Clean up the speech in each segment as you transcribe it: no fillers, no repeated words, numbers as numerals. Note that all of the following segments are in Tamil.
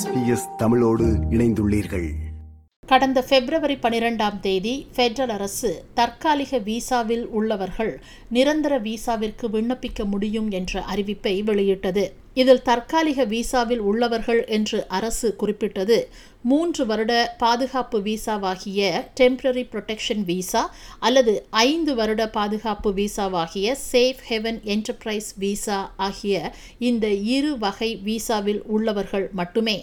SBS தமிழோடு இணைந்துள்ளீர்கள். கடந்த பிப்ரவரி 12ஆம் தேதி பெடரல் அரசு தற்காலிக விசாவில் உள்ளவர்கள் நிரந்தர விசாவிற்கு விண்ணப்பிக்க முடியும் என்ற அறிவிப்பை வெளியிட்டது. இதில் தற்காலிக விசாவில் உள்ளவர்கள் என்று அரசு குறிப்பிட்டது 3 வருட பாதுகாப்பு விசாவாகிய டெம்பரரி புரொடெக்ஷன் விசா அல்லது 5 வருட பாதுகாப்பு விசாவாகிய சேஃப் ஹெவன் என்டர்பிரைஸ் விசா ஆகிய இந்த 2 வகை விசாவில் உள்ளவர்கள் மட்டுமே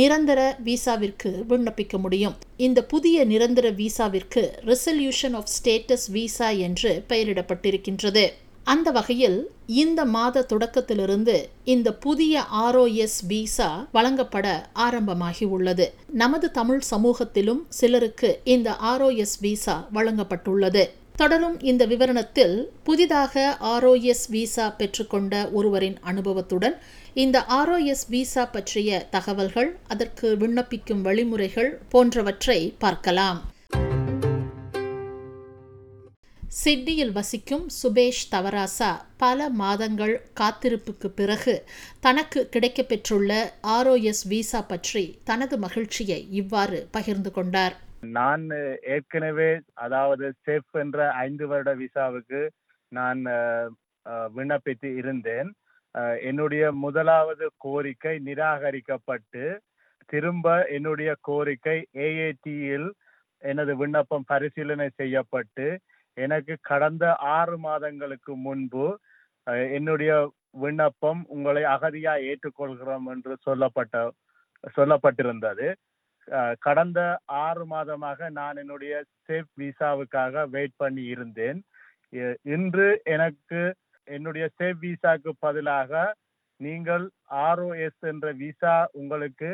நிரந்தர விசாவிற்கு விண்ணப்பிக்க முடியும். இந்த புதிய நிரந்தர விசாவிற்கு ரெசல்யூஷன் ஆஃப் ஸ்டேட்டஸ் விசா என்று பெயரிடப்பட்டிருக்கின்றது. அந்த வகையில் இந்த மாத தொடக்கத்திலிருந்து இந்த புதிய ROS விசா வழங்கப்பட ஆரம்பமாகி உள்ளது. நமது தமிழ் சமூகத்திலும் சிலருக்கு இந்த ROS விசா வழங்கப்பட்டுள்ளது. தொடரும் இந்த விவரணத்தில் புதிதாக ROS விசா பெற்றுக்கொண்ட ஒருவரின் அனுபவத்துடன் இந்த ROS விசா பற்றிய தகவல்கள், அதற்கு விண்ணப்பிக்கும் வழிமுறைகள் போன்றவற்றை பார்க்கலாம். சிட்னியில் வசிக்கும் சுபேஷ் தவராசா பல மாதங்கள் காத்திருப்புக்கு பிறகு தனக்கு கிடைக்கப்பெற்றுள்ள ROS விசா பற்றி தனது மகிழ்ச்சியை இவ்வாறு பகிர்ந்து கொண்டார். நான் ஏற்கனவே சேஃப் என்ற 5 வருட விசாவுக்கு நான் விண்ணப்பித்து இருந்தேன். என்னுடைய முதலாவது கோரிக்கை நிராகரிக்கப்பட்டு திரும்ப என்னுடைய கோரிக்கை AATயில் எனது விண்ணப்பம் பரிசீலனை செய்யப்பட்டு எனக்கு கடந்த 6 மாதங்களுக்கு முன்பு என்னுடைய விண்ணப்பம் உங்களை அகதியா ஏற்றுக்கொள்கிறோம் என்று சொல்லப்பட்டிருந்தது. கடந்த 6 மாதமாக நான் என்னுடைய சேஃப் விசாவுக்காக வெயிட் பண்ணி இருந்தேன். இன்று எனக்கு என்னுடைய சேஃப் விசாவுக்கு பதிலாக நீங்கள் ROS என்ற விசா உங்களுக்கு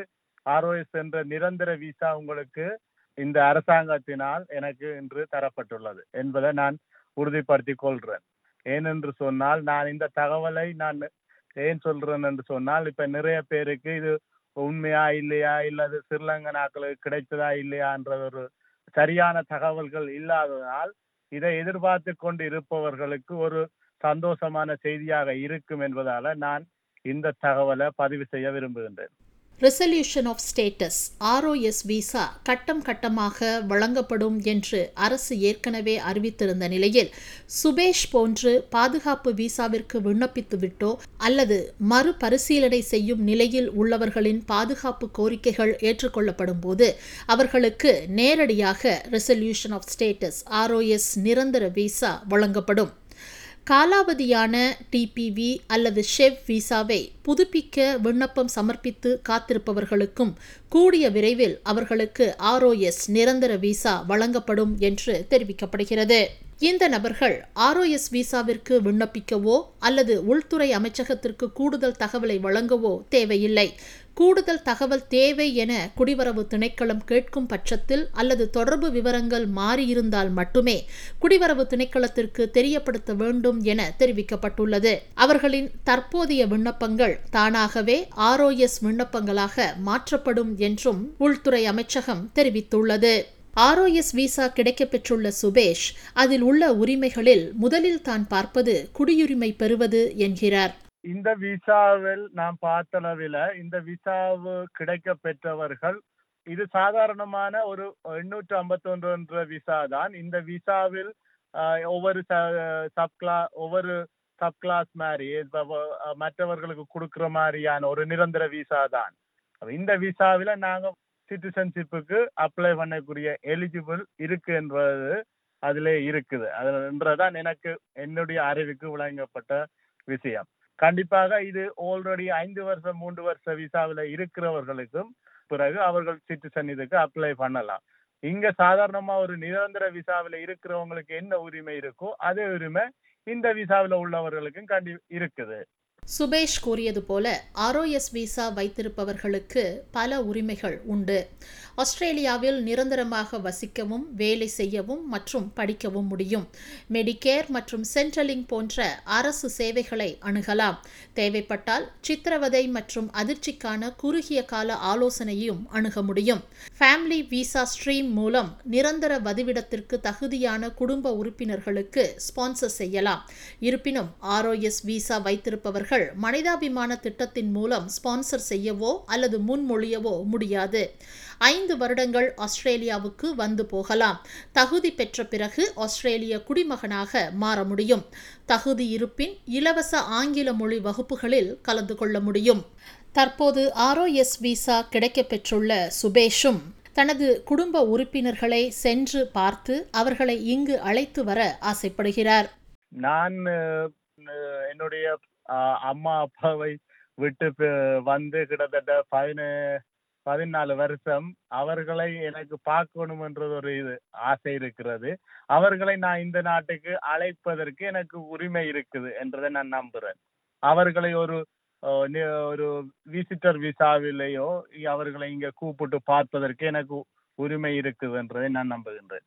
ROS என்ற நிரந்தர விசா உங்களுக்கு இந்த அரசாங்கத்தினால் எனக்கு இன்று தரப்பட்டுள்ளது என்பதை நான் உறுதிப்படுத்திக் கொள்கிறேன். ஏனென்று சொன்னால், நான் இந்த தகவலை நான் ஏன் சொல்றேன் என்று சொன்னால், இப்ப நிறைய பேருக்கு இது உண்மையா இல்லையா, இல்லது சிறிலங்கா நாட்களுக்கு கிடைத்ததா இல்லையான்ற ஒரு சரியான தகவல்கள் இல்லாததால் இதை எதிர்பார்த்து கொண்டு இருப்பவர்களுக்கு ஒரு சந்தோஷமான செய்தியாக இருக்கும் என்பதால நான் இந்த தகவலை பதிவு செய்ய விரும்புகின்றேன். Resolution of Status ROS visa கட்டம் கட்டமாக வழங்கப்படும் என்று அரசு ஏற்கனவே அறிவித்திருந்த நிலையில், சுபேஷ் போன்று பாதுகாப்பு விசாவிற்கு விண்ணப்பித்துவிட்டோ அல்லது மறுபரிசீலனை செய்யும் நிலையில் உள்ளவர்களின் பாதுகாப்பு கோரிக்கைகள் ஏற்றுக்கொள்ளப்படும் போது அவர்களுக்கு நேரடியாக Resolution of Status ROS நிரந்தர விசா வழங்கப்படும். காலாவதியான டிபிவி அல்லது ஷெஃப் விசாவை புதுப்பிக்க விண்ணப்பம் சமர்ப்பித்து காத்திருப்பவர்களுக்கும் கூடிய விரைவில் அவர்களுக்கு ROS நிரந்தர விசா வழங்கப்படும் என்று தெரிவிக்கப்படுகிறது. இந்த நபர்கள் ROS விசாவிற்கு விண்ணப்பிக்கவோ அல்லது உள்துறை அமைச்சகத்திற்கு கூடுதல் தகவலை வழங்கவோ தேவையில்லை. கூடுதல் தகவல் தேவை என குடிவரவு திணைக்களம் கேட்கும் பட்சத்தில் அல்லது தொடர்பு விவரங்கள் மாறியிருந்தால் மட்டுமே குடிவரவு திணைக்களத்திற்கு தெரியப்படுத்த வேண்டும் என தெரிவிக்கப்பட்டுள்ளது. அவர்களின் தற்போதைய விண்ணப்பங்கள் தானாகவே ROS விண்ணப்பங்களாக மாற்றப்படும் என்றும் உள்துறை அமைச்சகம் தெரிவித்துள்ளது. ROS விசா கிடைக்கப்பெற்றுள்ள சுபேஷ் அதில் உள்ள உரிமைகளில் முதலில் தான் பார்ப்பது குடியுரிமை பெறுவது என்கிறார். இந்த விசாவில் நாம் பார்த்தளவில் இந்த விசாவு கிடைக்க பெற்றவர்கள், இது சாதாரணமான ஒரு 851 விசா தான். இந்த விசாவில் ஒவ்வொரு சப் கிளாஸ் மாதிரி மற்றவர்களுக்கு கொடுக்கிற மாதிரியான ஒரு நிரந்தர விசா தான். இந்த விசாவில நாங்கள் சிட்டிசன்ஷிப்புக்கு அப்ளை பண்ணக்கூடிய எலிஜிபிள் இருக்கு என்பது அதிலே இருக்குது. அதுதான் எனக்கு என்னுடைய அறிவுக்கு வழங்கப்பட்ட விஷயம். கண்டிப்பாக இது ஆல்ரெடி 5 வருஷம் 3 வருஷ விசாவில் இருக்கிறவர்களுக்கும் பிறகு அவர்கள் சிட்டிசன் இதுக்கு அப்ளை பண்ணலாம். இங்க சாதாரணமா ஒரு நிரந்தர விசாவில் இருக்கிறவங்களுக்கு என்ன உரிமை இருக்கோ அதே உரிமை இந்த விசாவில் உள்ளவர்களுக்கும் இருக்குது. சுபேஷ் கூறியது போல ROS விசா வைத்திருப்பவர்களுக்கு பல உரிமைகள் உண்டு. ஆஸ்திரேலியாவில் நிரந்தரமாக வசிக்கவும் வேலை செய்யவும் மற்றும் படிக்கவும் முடியும். மெடிக்கேர் மற்றும் சென்ட்ரலிங் போன்ற அரசு சேவைகளை அணுகலாம். தேவைப்பட்டால் சித்திரவதை மற்றும் அதிர்ச்சிக்கான குறுகிய கால ஆலோசனையும் அணுக முடியும். ஃபேமிலி விசா ஸ்ட்ரீம் மூலம் நிரந்தர வதிவிடத்திற்கு தகுதியான குடும்ப உறுப்பினர்களுக்கு ஸ்பான்சர் செய்யலாம். இருப்பினும் ROS விசா வைத்திருப்பவர்கள் திட்டங்கள் மனிதாபிமான திட்டத்தின் மூலம் ஸ்பான்சர் செய்யவோ அல்லது முன்மொழியவோ முடியாது. 5 வருடங்கள் ஆஸ்திரேலியாவுக்கு வந்து போகலாம். தகுதி பெற்ற பிறகு ஆஸ்திரேலிய குடிமகனாக மாற முடியும். தகுதி இருப்பின் இலவச ஆங்கில மொழி வகுப்புகளில் கலந்து கொள்ள முடியும். தற்போது ROS விசா கிடைக்கப்பெற்றுள்ள சுபேஷும் தனது குடும்ப உறுப்பினர்களை சென்று பார்த்து அவர்களை இங்கு அழைத்து வர ஆசைப்படுகிறார். நான் என்னுடைய அம்மா அப்பாவை விட்டு வந்து கிட்டத்தட்ட 14 வருஷம். அவர்களை எனக்கு பார்க்கணும் என்றது ஒரு இது ஆசை இருக்கிறது. அவர்களை நான் இந்த நாட்டுக்கு அழைப்பதற்கு எனக்கு உரிமை இருக்குது என்றதை நான் நம்புறேன். அவர்களை ஒரு விசிட்டர் விசாவிலேயோ அவர்களை இங்க கூப்பிட்டு பார்ப்பதற்கு எனக்கு உரிமை இருக்குது என்றதை நான் நம்புகின்றேன்.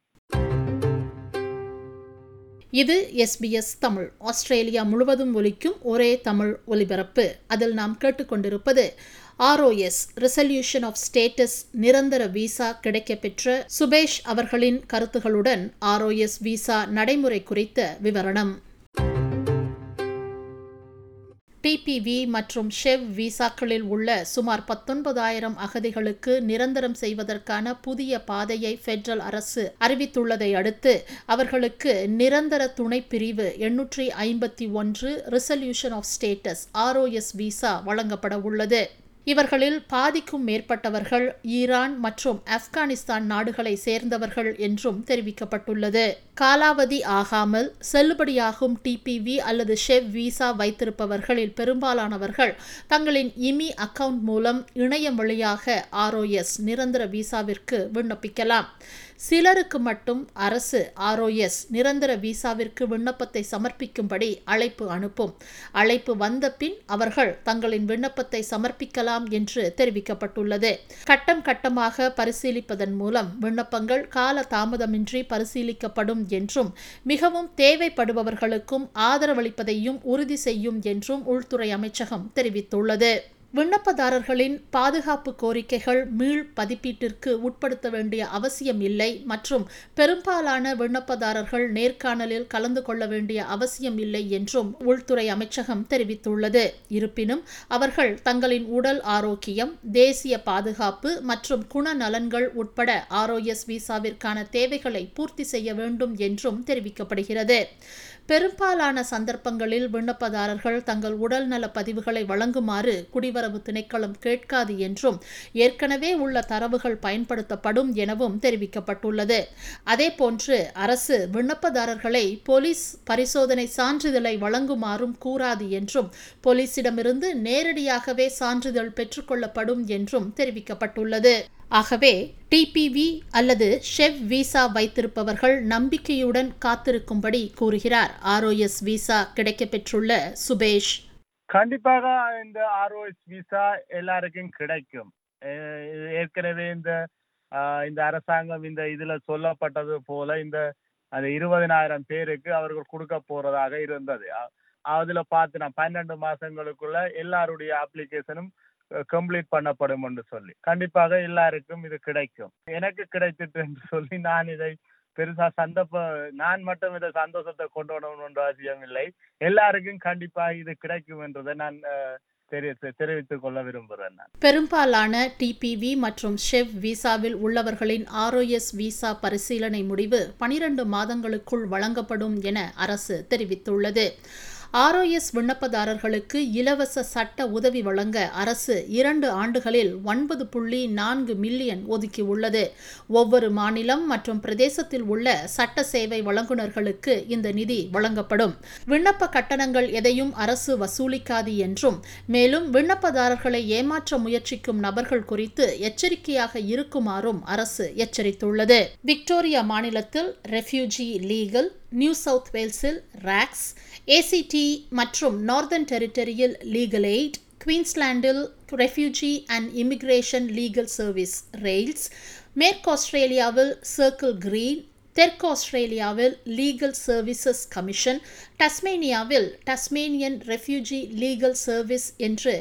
இது SBS தமிழ், ஆஸ்திரேலியா முழுவதும் ஒலிக்கும் ஒரே தமிழ் ஒலிபரப்பு. அதில் நாம் கேட்டுக்கொண்டிருப்பது ROS Resolution of Status நிரந்தர விசா கிடைக்கப்பெற்ற சுபேஷ் அவர்களின் கருத்துகளுடன் ROS விசா நடைமுறை குறித்த விவரணம். DBV மற்றும் ஷெவ் விசாக்களில் உள்ள சுமார் 19,000 அகதிகளுக்கு நிரந்தரம் செய்வதற்கான புதிய பாதையை ஃபெடரல் அரசு அறிவித்துள்ளதை அடுத்து அவர்களுக்கு நிரந்தர துணை பிரிவு 851 resolution of status ROS visa வழங்கப்பட உள்ளது. இவர்களில் பாதிக்கும் மேற்பட்டவர்கள் ஈரான் மற்றும் ஆப்கானிஸ்தான் நாடுகளை சேர்ந்தவர்கள் என்றும் தெரிவிக்கப்பட்டுள்ளது. காலாவதி ஆகாமல் செல்லுபடியாகும் DBV அல்லது ஷெவ் விசா வைத்திருப்பவர்களில் பெரும்பாலானவர்கள் தங்களின் இமி அக்கவுண்ட் மூலம் இணையம் வழியாக ROS நிரந்தர விசாவிற்கு விண்ணப்பிக்கலாம். சிலருக்கு மட்டும் அரசு ROS நிரந்தர விசாவிற்கு விண்ணப்பத்தை சமர்ப்பிக்கும்படி அழைப்பு அனுப்பும். அழைப்பு வந்த பின் அவர்கள் தங்களின் விண்ணப்பத்தை சமர்ப்பிக்கலாம் என்று தெரிவிக்கப்பட்டுள்ளது. கட்டம் கட்டமாக பரிசீலிப்பதன் மூலம் விண்ணப்பங்கள் கால தாமதமின்றி பரிசீலிக்கப்படும் என்றும் மிகவும் தேவைப்படுபவர்களுக்கும் ஆதரவளிப்பதையும் உறுதி செய்யும் என்றும் உள்துறை அமைச்சகம் தெரிவித்துள்ளது. விண்ணப்பதாரர்களின் பாதுகாப்பு கோரிக்கைகள் மீள் பதிப்பீட்டிற்கு உட்படுத்த வேண்டிய அவசியம் இல்லை மற்றும் பெரும்பாலான விண்ணப்பதாரர்கள் நேர்காணலில் கலந்து கொள்ள வேண்டிய அவசியம் இல்லை என்றும் உள்துறை அமைச்சகம் தெரிவித்துள்ளது. இருப்பினும் அவர்கள் தங்களின் உடல் ஆரோக்கியம், தேசிய பாதுகாப்பு மற்றும் குணநலன்கள் உட்பட ROS விசாவிற்கான தேவைகளை பூர்த்தி செய்ய வேண்டும் என்றும் தெரிவிக்கப்படுகிறது. பெரும்பாலான சந்தர்ப்பங்களில் விண்ணப்பதாரர்கள் தங்கள் உடல்நல பதிவுகளை வழங்குமாறு குடிவரவு திணைக்களம் கேட்காது என்றும் ஏற்கனவே உள்ள தரவுகள் பயன்படுத்தப்படும் எனவும் தெரிவிக்கப்பட்டுள்ளது. அதேபோன்று அரசு விண்ணப்பதாரர்களை போலீஸ் பரிசோதனை சான்றிதழை வழங்குமாறும் கூறாது என்றும் போலீசிடமிருந்து நேரடியாகவே சான்றிதழ் பெற்றுக்கொள்ளப்படும் என்றும் தெரிவிக்கப்பட்டுள்ளது. ஆகவே DBV அல்லது ஷெவ் விசா வைத்திருப்பவர்கள் நம்பிக்கையுடன் காத்திருக்கும்படி கூறுகிறார் ROS விசா கிடைக்கப்பெற்றுள்ள சுபேஷ். கண்டிப்பாக இந்த ROS விசா எல்லாருக்கும் கிடைக்கும். ஏற்கனவே இந்த அரசாங்கம் இந்த இதுல சொல்லப்பட்டது போல இந்த 20,000 பேருக்கு அவர்கள் கொடுக்க போறதாக இருந்தது. அதுல பார்த்து நான் 12 மாசங்களுக்குள்ள எல்லாருடைய அப்ளிகேஷனும் கம்ப்ளீட் பண்ணப்படும் என்று சொல்லி கண்டிப்பாக எல்லாருக்கும் இது கிடைக்கும். எனக்கு கிடைச்சிட்டு என்று சொல்லி நான் இதை பெருசா நான் மட்டும் இதை சந்தோஷத்தை கொண்டு வரணும்ன்ற அவசியம் இல்லை. எல்லாருக்கும் கண்டிப்பாக இது கிடைக்கும் என்றதை நான் தெரிவித்துக் கொள்ள விரும்புகிறேன். பெரும்பாலான DBV மற்றும் ஷெவ் விசாவில் உள்ளவர்களின் ROS விசா பரிசீலனை முடிவு 12 மாதங்களுக்குள் வழங்கப்படும் என அரசு தெரிவித்துள்ளது. ROS விண்ணப்பதாரர்களுக்கு இலவச சட்ட உதவி வழங்க அரசு 2 ஆண்டுகளில் 9.4 மில்லியன் ஒதுக்கியுள்ளது. ஒவ்வொரு மாநிலம் மற்றும் பிரதேசத்தில் உள்ள சட்ட சேவை வழங்குநர்களுக்கு இந்த நிதி வழங்கப்படும். விண்ணப்ப கட்டணங்கள் எதையும் அரசு வசூலிக்காது என்றும் மேலும் விண்ணப்பதாரர்களை ஏமாற்ற முயற்சிக்கும் நபர்கள் குறித்து எச்சரிக்கையாக இருக்குமாறும் அரசு எச்சரித்துள்ளது. விக்டோரியா மாநிலத்தில் ரெஃப்யூஜி லீகல், நியூ சவுத் வேல்ஸில் ராக்ஸ், ACT மற்றும் நார்தர்ன் டெரிட்டரியில் லீகல் எய்ட், குவீன்ஸ்லாண்டில் Refugee and Immigration Legal Service RAILS, மேற்கு ஆஸ்திரேலியாவில் சர்க்கிள் கிரீன், தெற்கு ஆஸ்திரேலியாவில் லீகல் சர்வீசஸ் கமிஷன், டஸ்மேனியாவில் டஸ்மேனியன் ரெஃப்யூஜி லீகல் சர்வீஸ் என்று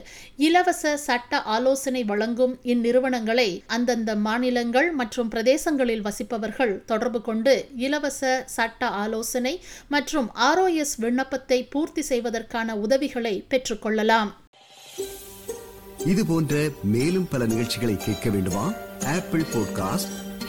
இலவச சட்ட ஆலோசனை வழங்கும் இந்நிறுவனங்களை அந்தந்த மாநிலங்கள் மற்றும் பிரதேசங்களில் வசிப்பவர்கள் தொடர்பு கொண்டு இலவச சட்ட ஆலோசனை மற்றும் ROS விண்ணப்பத்தை பூர்த்தி செய்வதற்கான உதவிகளை பெற்றுக்கொள்ளலாம். இதுபோன்ற மேலும் பல நிகழ்ச்சிகளை கேட்க வேண்டுமா? Apple podcast,